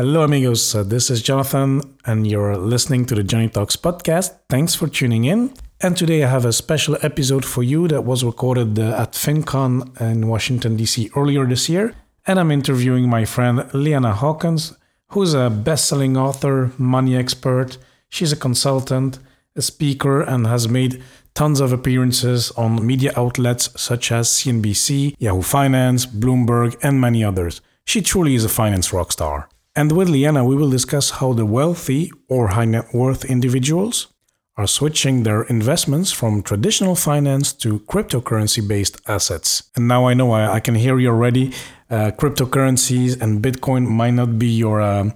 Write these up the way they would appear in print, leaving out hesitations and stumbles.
Hello amigos, this is Jonathan and you're listening to the Johnny Talks podcast. Thanks for tuning in. And today I have a special episode for you that was recorded at FinCon in Washington DC earlier this year. And I'm interviewing my friend Leanna Haakons, who's a best-selling author, money expert. She's a consultant, a speaker, and has made tons of appearances on media outlets such as CNBC, Yahoo Finance, Bloomberg, and many others. She truly is a finance rock star. And with Leanna, we will discuss how the wealthy or high net worth individuals are switching their investments from traditional finance to cryptocurrency-based assets. And now I know I can hear you already. Cryptocurrencies and Bitcoin might not be your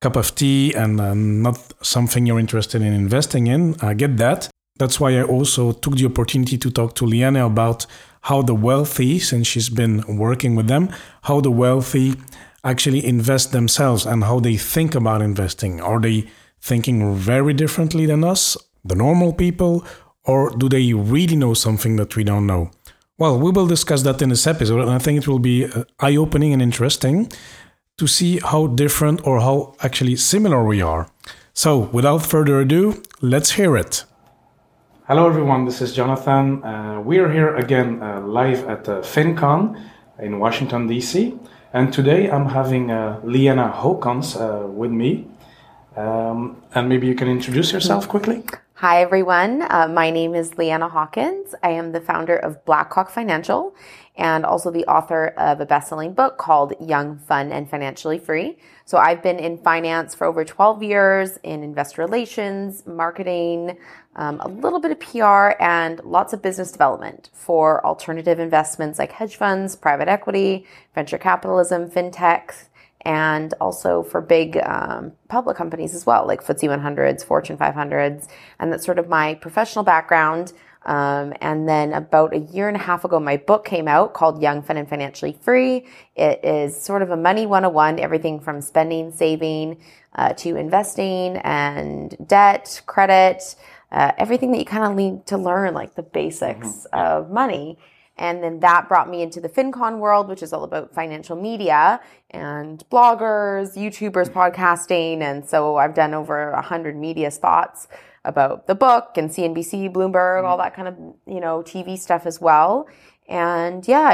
cup of tea and not something you're interested in investing in. I get that. That's why I also took the opportunity to talk to Leanna about how the wealthy, since she's been working with them, how the wealthy actually invest themselves and how they think about investing. Are they thinking very differently than us, the normal people, or do they really know something that we don't know? Well, we will discuss that in this episode, and I think it will be eye-opening and interesting to see how different or how actually similar we are. So, without further ado, let's hear it. Hello everyone, this is Jonathan. We're here again live at FinCon in Washington DC, and today I'm having Leanna Haakons with me. And maybe you can introduce yourself quickly. Hi everyone, my name is Leanna Haakons. I am the founder of Blackhawk Financial and also the author of a best-selling book called Young, Fun, and Financially Free. So I've been in finance for over 12 years in investor relations, marketing, a little bit of PR, and lots of business development for alternative investments like hedge funds, private equity, venture capitalism, fintechs, and also for big public companies as well, like FTSE 100s, Fortune 500s, and that's sort of my professional background. And then about a year and a half ago, my book came out called Young, Fun, and Financially Free. It is sort of a money 101, everything from spending, saving, to investing and debt, credit, everything that you kind of need to learn, like the basics of money. And then that brought me into the FinCon world, which is all about financial media and bloggers, YouTubers, podcasting. And so I've done over 100 media spots about the book and CNBC, Bloomberg, all that kind of, TV stuff as well. And yeah,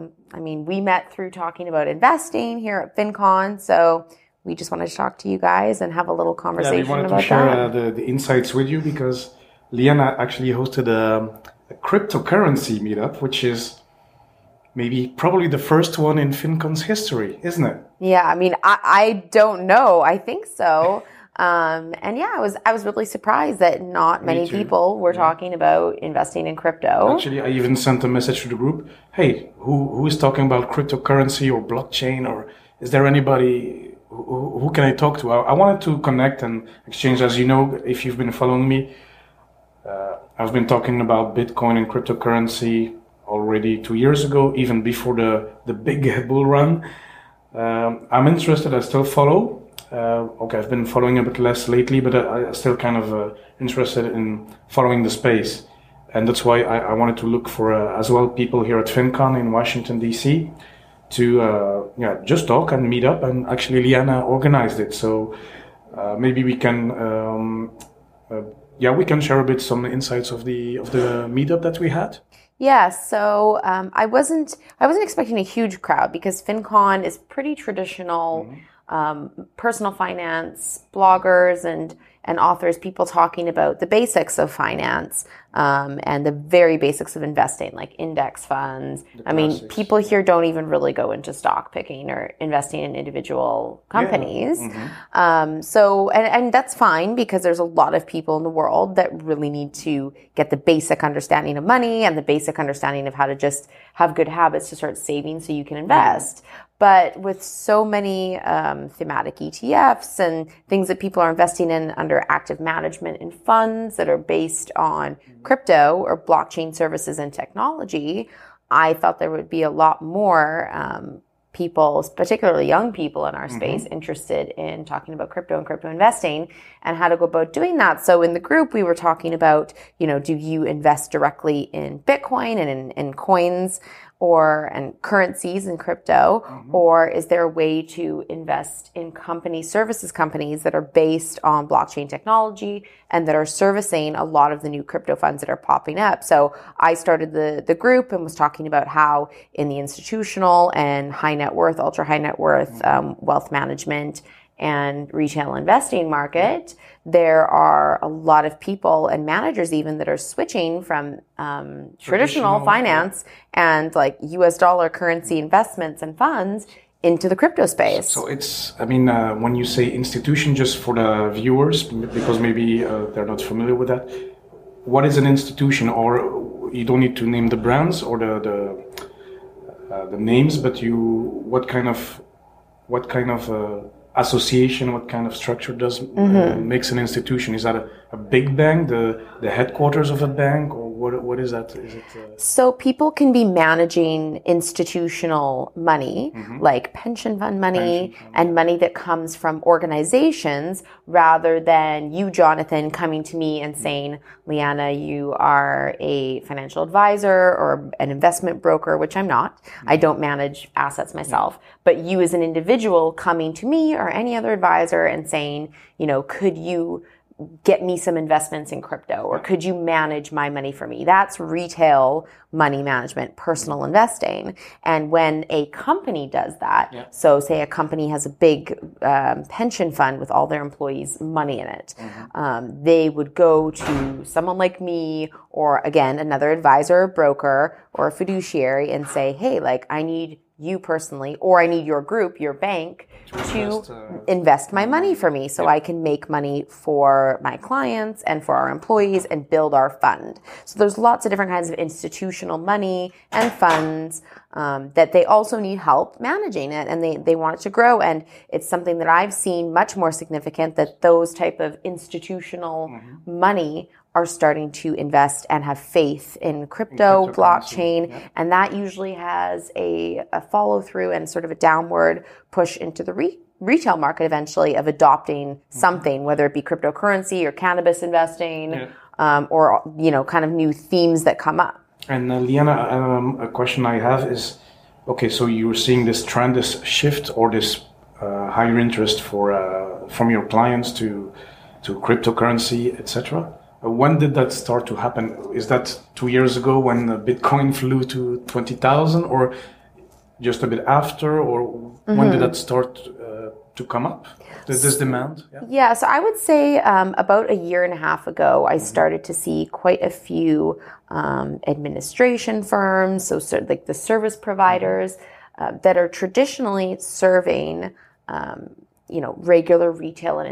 I mean, we met through talking about investing here at FinCon. So we just wanted to talk to you guys and have a little conversation about that. Yeah, we wanted to share the insights with you because Leanna actually hosted a cryptocurrency meetup, which is probably the first one in FinCon's history, isn't it? Yeah, I mean, I don't know. I think so. And yeah, I was really surprised that not many people were talking about investing in crypto. Actually, I even sent a message to the group. Hey, who is talking about cryptocurrency or blockchain? Or is there anybody who can I talk to? I wanted to connect and exchange. As you know, if you've been following me, I've been talking about Bitcoin and cryptocurrency already 2 years ago, even before the big bull run. I'm interested. I still follow. Okay, I've been following a bit less lately, but I'm still kind of interested in following the space. And that's why I wanted to look for, as well, people here at FinCon in Washington, D.C. to just talk and meet up. And actually, Leanna organized it. So maybe we can... we can share a bit some insights of the meetup that we had. Yeah, so I wasn't expecting a huge crowd because FinCon is pretty traditional, personal finance bloggers and authors, people talking about the basics of finance and the very basics of investing, like index funds. I mean, people here don't even really go into stock picking or investing in individual companies. Yeah. Mm-hmm. So that's fine because there's a lot of people in the world that really need to get the basic understanding of money and the basic understanding of how to just have good habits to start saving so you can invest. Mm-hmm. But with so many thematic ETFs and things that people are investing in under active management and funds that are based on crypto or blockchain services and technology, I thought there would be a lot more people, particularly young people in our space, interested in talking about crypto and crypto investing and how to go about doing that. So in the group, we were talking about, do you invest directly in Bitcoin and in coins and currencies and crypto, mm-hmm. or is there a way to invest in services companies that are based on blockchain technology and that are servicing a lot of the new crypto funds that are popping up? So I started the group and was talking about how in the institutional and high net worth, ultra high net worth, mm-hmm. Wealth management and retail investing market, there are a lot of people and managers even that are switching from traditional finance and like US dollar currency investments and funds into the crypto space. So it's, I mean, when you say institution, just for the viewers, because maybe they're not familiar with that, what is an institution? Or you don't need to name the brands or the names, but what kind of association, what kind of structure does makes an institution? Is that a big bank, the headquarters of a bank, or what is that? Is it, So people can be managing institutional money, mm-hmm. like pension fund money and money that comes from organizations, rather than you, Jonathan, coming to me and saying, Leanna, you are a financial advisor or an investment broker, which I'm not. Mm-hmm. I don't manage assets myself. Mm-hmm. But you as an individual coming to me or any other advisor and saying, you know, could you get me some investments in crypto, or could you manage my money for me? That's retail money management, personal investing. And when a company does that, so say a company has a big pension fund with all their employees' money in it, they would go to someone like me, or again, another advisor, broker, or a fiduciary and say, hey, like I need you personally, or I need your group, your bank, to invest my money for me, so I can make money for my clients and for our employees and build our fund. So there's lots of different kinds of institutional money and funds that they also need help managing it, and they want it to grow. And it's something that I've seen much more significant, that those type of institutional money are starting to invest and have faith in crypto, blockchain, and that usually has a follow-through and sort of a downward push into the retail market eventually of adopting something, whether it be cryptocurrency or cannabis investing, or you know, kind of new themes that come up. And Leanna, a question I have is, okay, so you're seeing this trend, this shift, or this higher interest from your clients to cryptocurrency, etc. When did that start to happen? Is that 2 years ago when Bitcoin flew to 20,000, or just a bit after, or when did that start to come up? This demand? Yeah, so I would say about a year and a half ago, I started to see quite a few administration firms, so like the service providers that are traditionally serving you know, regular retail and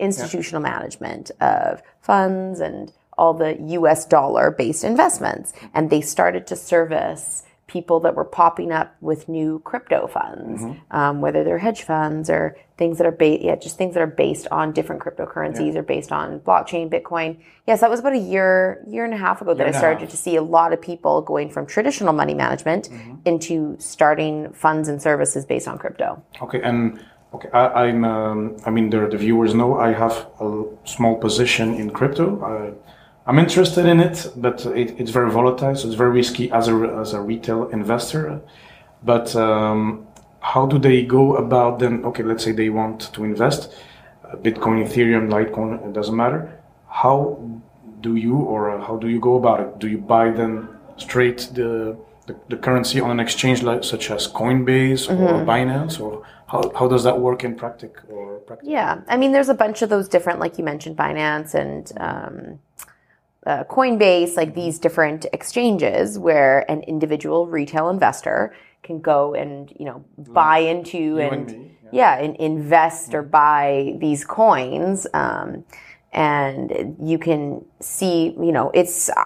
institutional management of funds and all the US dollar-based investments. And they started to service people that were popping up with new crypto funds, whether they're hedge funds or things that are just things that are based on different cryptocurrencies or based on blockchain, Bitcoin. Yes, that was about a year and a half ago that I started to see a lot of people going from traditional money management into starting funds and services based on crypto. Okay, and I'm. I mean, the viewers know I have a small position in crypto. I'm interested in it, but it's very volatile, so it's very risky as a retail investor. But how do they go about then? Okay, let's say they want to invest Bitcoin, Ethereum, Litecoin. It doesn't matter. How do you go about it? Do you buy them straight the currency on an exchange like such as Coinbase or Binance, or how does that work in practice? Yeah, I mean, there's a bunch of those different, like you mentioned, Binance and Coinbase, like these different exchanges where an individual retail investor can go and, you know, buy into and invest or buy these coins. And you can see, you know,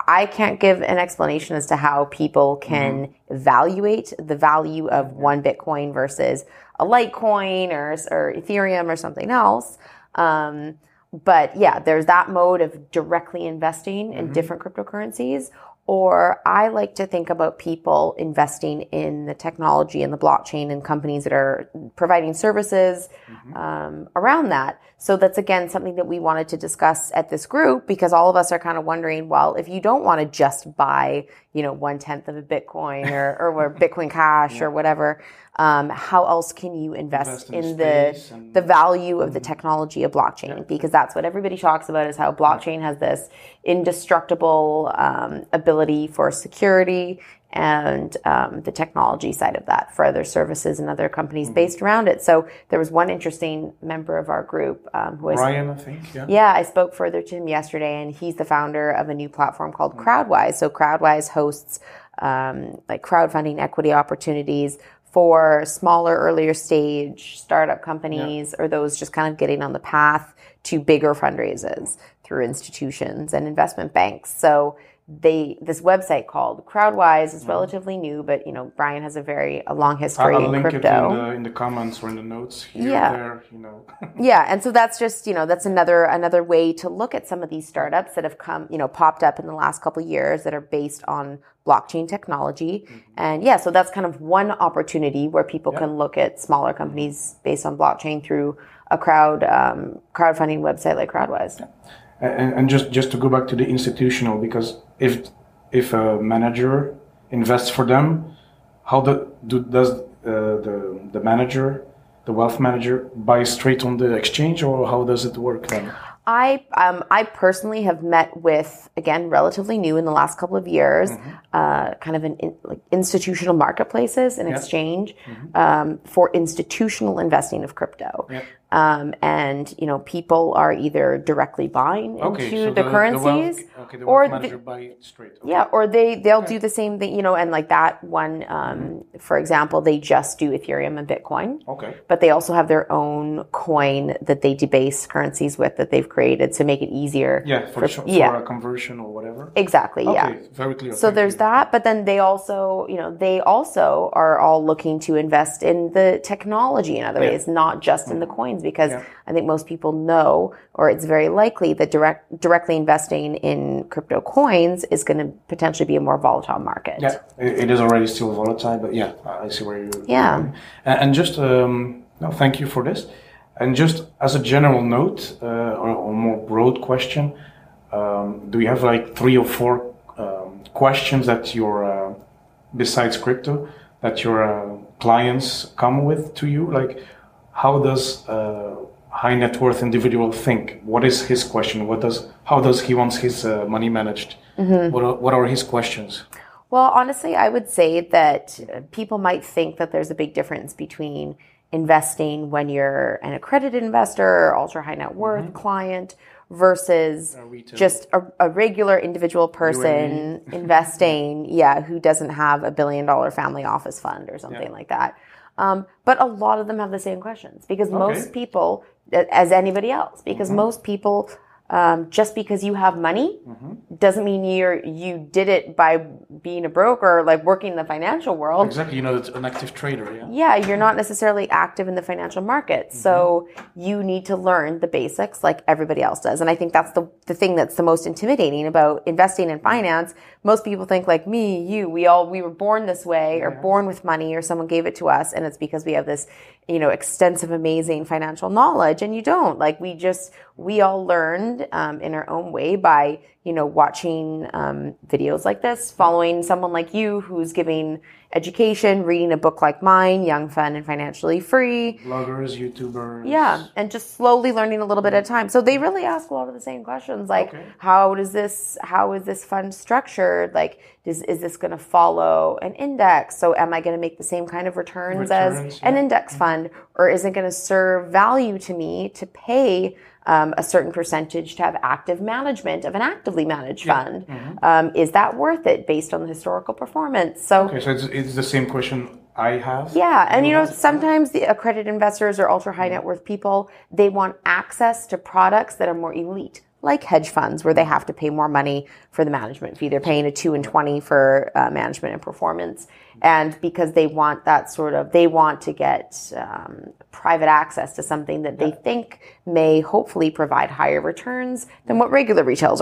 I can't give an explanation as to how people can evaluate the value of one Bitcoin versus a Litecoin or Ethereum or something else. But yeah, there's that mode of directly investing in different cryptocurrencies. Or I like to think about people investing in the technology and the blockchain and companies that are providing services around that. So that's, again, something that we wanted to discuss at this group, because all of us are kind of wondering, well, if you don't want to just buy, you know, 1/10 of a Bitcoin or Bitcoin Cash or whatever. How else can you invest in the value of the technology of blockchain? Because that's what everybody talks about, is how blockchain has this indestructible ability for security and the technology side of that for other services and other companies based around it. So there was one interesting member of our group who Brian, I think. Yeah, I spoke further to him yesterday, and he's the founder of a new platform called Crowdwise. So Crowdwise hosts like crowdfunding equity opportunities for smaller, earlier stage startup companies or those just kind of getting on the path to bigger fundraisers through institutions and investment banks. So this website called Crowdwise is relatively new, but, you know, Brian has a long history in crypto. I'll link it in the comments or in the notes here or there, you know. And so that's just, you know, that's another way to look at some of these startups that have come, you know, popped up in the last couple of years that are based on blockchain technology. And so that's kind of one opportunity where people can look at smaller companies based on blockchain through a crowdfunding website like Crowdwise. Yeah. And just to go back to the institutional, because if a manager invests for them, how does the manager, the wealth manager, buy straight on the exchange, or how does it work then? I personally have met with, again, relatively new in the last couple of years, kind of like institutional marketplaces and exchange for institutional investing of crypto. And, you know, people are either directly buying into the currencies or the buy straight. Or they'll do the same thing, you know, and like that one, for example, they just do Ethereum and Bitcoin. But they also have their own coin that they debase currencies with that they've created to make it easier. For a conversion or whatever. Exactly. Very clear. So there's that, but then they also, you know, are all looking to invest in the technology in other ways, not just in the coin. Because I think most people know, or it's very likely that directly investing in crypto coins is going to potentially be a more volatile market. It is already still volatile, but I see where you're going. And just thank you for this. And just as a general note, or more broad question, do you have like 3 or 4 questions that your besides crypto that your clients come with to you, like? How does a high net worth individual think? What is his question? How does he wants his money managed? What are his questions? Well, honestly, I would say that people might think that there's a big difference between investing when you're an accredited investor, ultra high net worth client, versus just a regular individual person investing, who doesn't have a $1 billion family office fund or something like that. But a lot of them have the same questions, because most people, as anybody else, because most people, just because you have money doesn't mean you did it by being a broker, like working in the financial world. Exactly. You know, that's an active trader. You're not necessarily active in the financial market. So you need to learn the basics like everybody else does. And I think that's the thing that's the most intimidating about investing in finance. Most people think like me, we were born this way or born with money or someone gave it to us. And it's because we have this, you know, extensive, amazing financial knowledge. And you don't. Like we all learned in our own way by, you know, watching videos like this, following someone like you who's giving education, reading a book like mine, Young, Fun, and Financially Free. Bloggers, YouTubers. And just slowly learning a little bit at a time. So they really ask a lot of the same questions, like how is this fund structured? Like, is this going to follow an index? So am I going to make the same kind of returns as an index fund? Or is it going to serve value to me to pay a certain percentage to have active management of an actively managed fund? Is that worth it based on the historical performance? So it's the same question I have. And you know, sometimes the accredited investors or ultra high net worth people, they want access to products that are more elite, like hedge funds, where they have to pay more money for the management fee. They're paying a 2 and 20 for management and performance. And because they want they want to get private access to something that they think may hopefully provide higher returns than what regular retail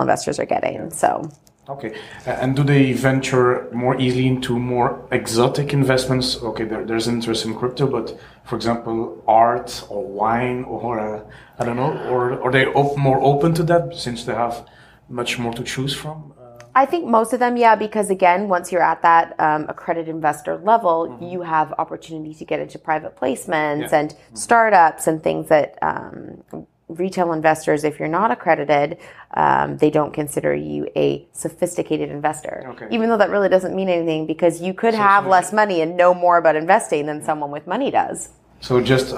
investors are getting. So. Okay. And do they venture more easily into more exotic investments? Okay, there's interest in crypto, but for example, art or wine or I don't know, or are they more open to that since they have much more to choose from? I think most of them, yeah, because again, once you're at that accredited investor level, mm-hmm. you have opportunity to get into private placements and mm-hmm. startups and things that retail investors, if you're not accredited, they don't consider you a sophisticated investor. Okay. Even though that really doesn't mean anything because you could have less money and know more about investing than someone with money does. So just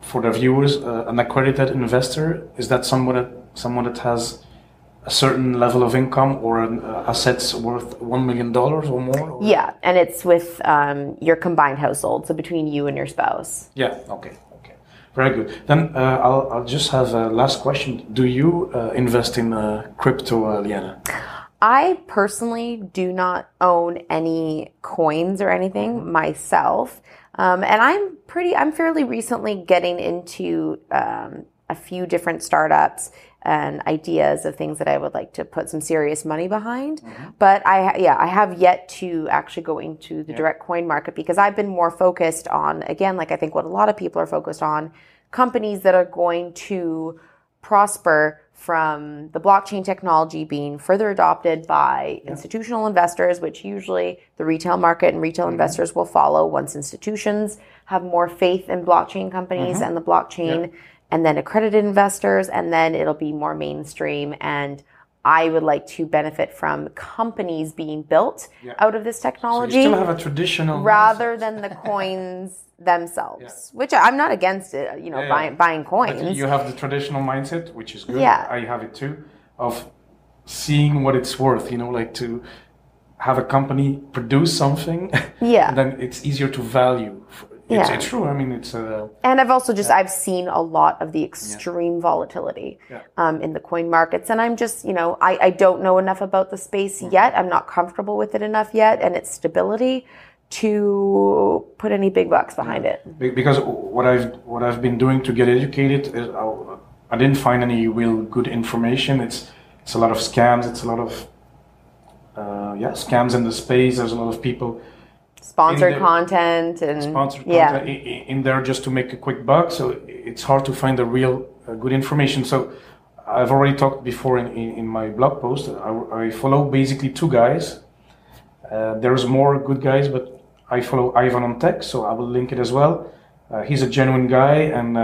for the viewers, an accredited investor, is that someone that has a certain level of income or assets worth $1 million or more? Or? Yeah, and it's with your combined household, so between you and your spouse. Yeah, okay. Very good. Then I'll just have a last question. Do you invest in crypto, Leanna? I personally do not own any coins or anything mm-hmm. myself. And I'm fairly recently getting into a few different startups and ideas of things that I would like to put some serious money behind. Mm-hmm. But I have yet to actually go into the direct coin market because I've been more focused on, again, like I think what a lot of people are focused on, companies that are going to prosper from the blockchain technology being further adopted by institutional investors, which usually the retail market and retail mm-hmm. investors will follow once institutions have more faith in blockchain companies mm-hmm. and the blockchain and then accredited investors, and then it'll be more mainstream. And I would like to benefit from companies being built out of this technology. So you still have a traditional rather than the coins themselves, which I'm not against it, buying coins. But you have the traditional mindset, which is good. Yeah. I have it too, of seeing what it's worth, like to have a company produce something. Yeah. And then it's easier to value. It's true. I mean, it's a... And I've also I've seen a lot of the extreme volatility in the coin markets. And I'm just, I don't know enough about the space yet. I'm not comfortable with it enough yet and its stability to put any big bucks behind it. Because what I've been doing to get educated is I didn't find any real good information. It's a lot of scams. It's a lot of, scams in the space. There's a lot of people... Sponsored content in there just to make a quick buck. So it's hard to find the real good information. So I've already talked before in my blog post. I follow basically two guys. There's more good guys, but I follow Ivan on Tech, so I will link it as well. He's a genuine guy, and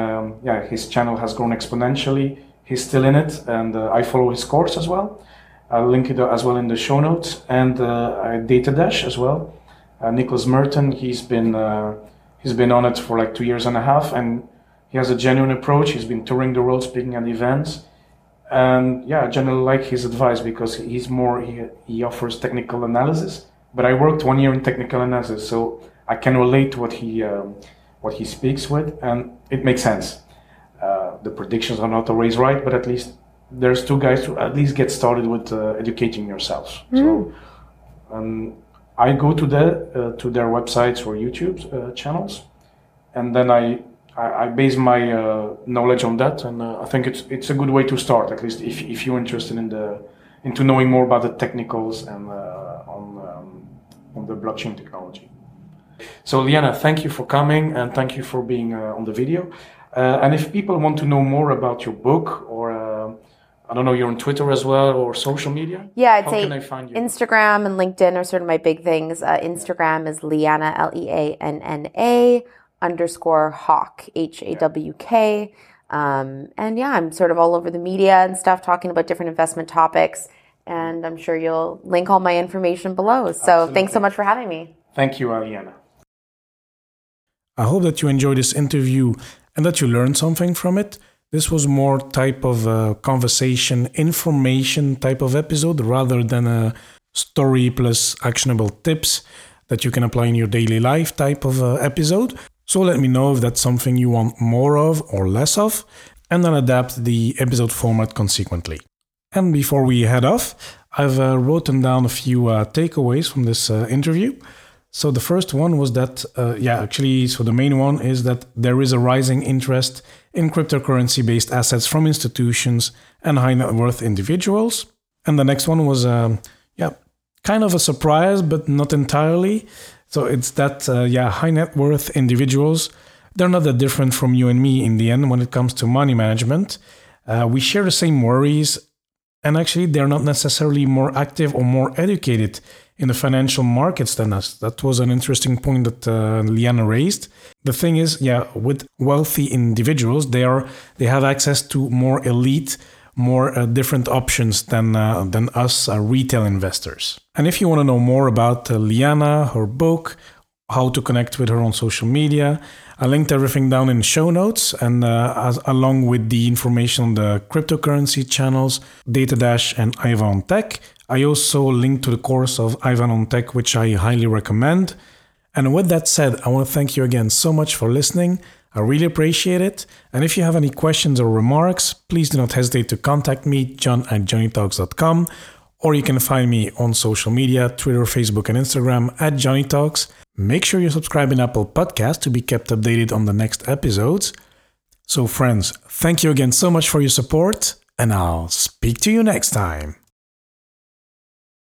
his channel has grown exponentially. He's still in it, and I follow his course as well. I'll link it as well in the show notes, and Data Dash as well. Nicholas Merton, he's been on it for like 2.5 years, and he has a genuine approach. He's been touring the world, speaking at events, and I generally like his advice because he offers technical analysis. But I worked 1 year in technical analysis, so I can relate to what he speaks with, and it makes sense. The predictions are not always right, but at least there's two guys to at least get started with educating yourself. Mm. So. I go to their websites or YouTube channels, and then I base my knowledge on that, and I think it's a good way to start, at least if you're interested into knowing more about the technicals and on the blockchain technology. So Leanna, thank you for coming and thank you for being on the video. And if people want to know more about your book or I don't know, you're on Twitter as well or social media? Yeah, I'd say Instagram and LinkedIn are sort of my big things. Instagram is Leanna, LEANNA_Hawk, HAWK. And I'm sort of all over the media and stuff talking about different investment topics. And I'm sure you'll link all my information below. So absolutely. Thanks so much for having me. Thank you, Leanna. I hope that you enjoyed this interview and that you learned something from it. This was more type of a conversation, information type of episode rather than a story plus actionable tips that you can apply in your daily life type of episode. So let me know if that's something you want more of or less of, and then adapt the episode format consequently. And before we head off, I've written down a few takeaways from this interview. So the first one was that, the main one is that there is a rising interest in cryptocurrency-based assets from institutions and high-net-worth individuals. And the next one was, kind of a surprise, but not entirely. So it's that, high-net-worth individuals, they're not that different from you and me in the end when it comes to money management. We share the same worries And actually, they're not necessarily more active or more educated in the financial markets than us. That was an interesting point that Leanna raised. The thing is, with wealthy individuals, they have access to more elite, more different options than us retail investors. And if you want to know more about Leanna, her book, how to connect with her on social media, I linked everything down in show notes, and along with the information on the cryptocurrency channels, Data Dash and Ivan on Tech. I also linked to the course of Ivan on Tech, which I highly recommend. And with that said, I want to thank you again so much for listening. I really appreciate it. And if you have any questions or remarks, please do not hesitate to contact me, john@johnnytalks.com, or you can find me on social media, Twitter, Facebook, and Instagram @JohnnyTalks. Make sure you subscribe in Apple Podcasts to be kept updated on the next episodes. So friends, thank you again so much for your support, and I'll speak to you next time.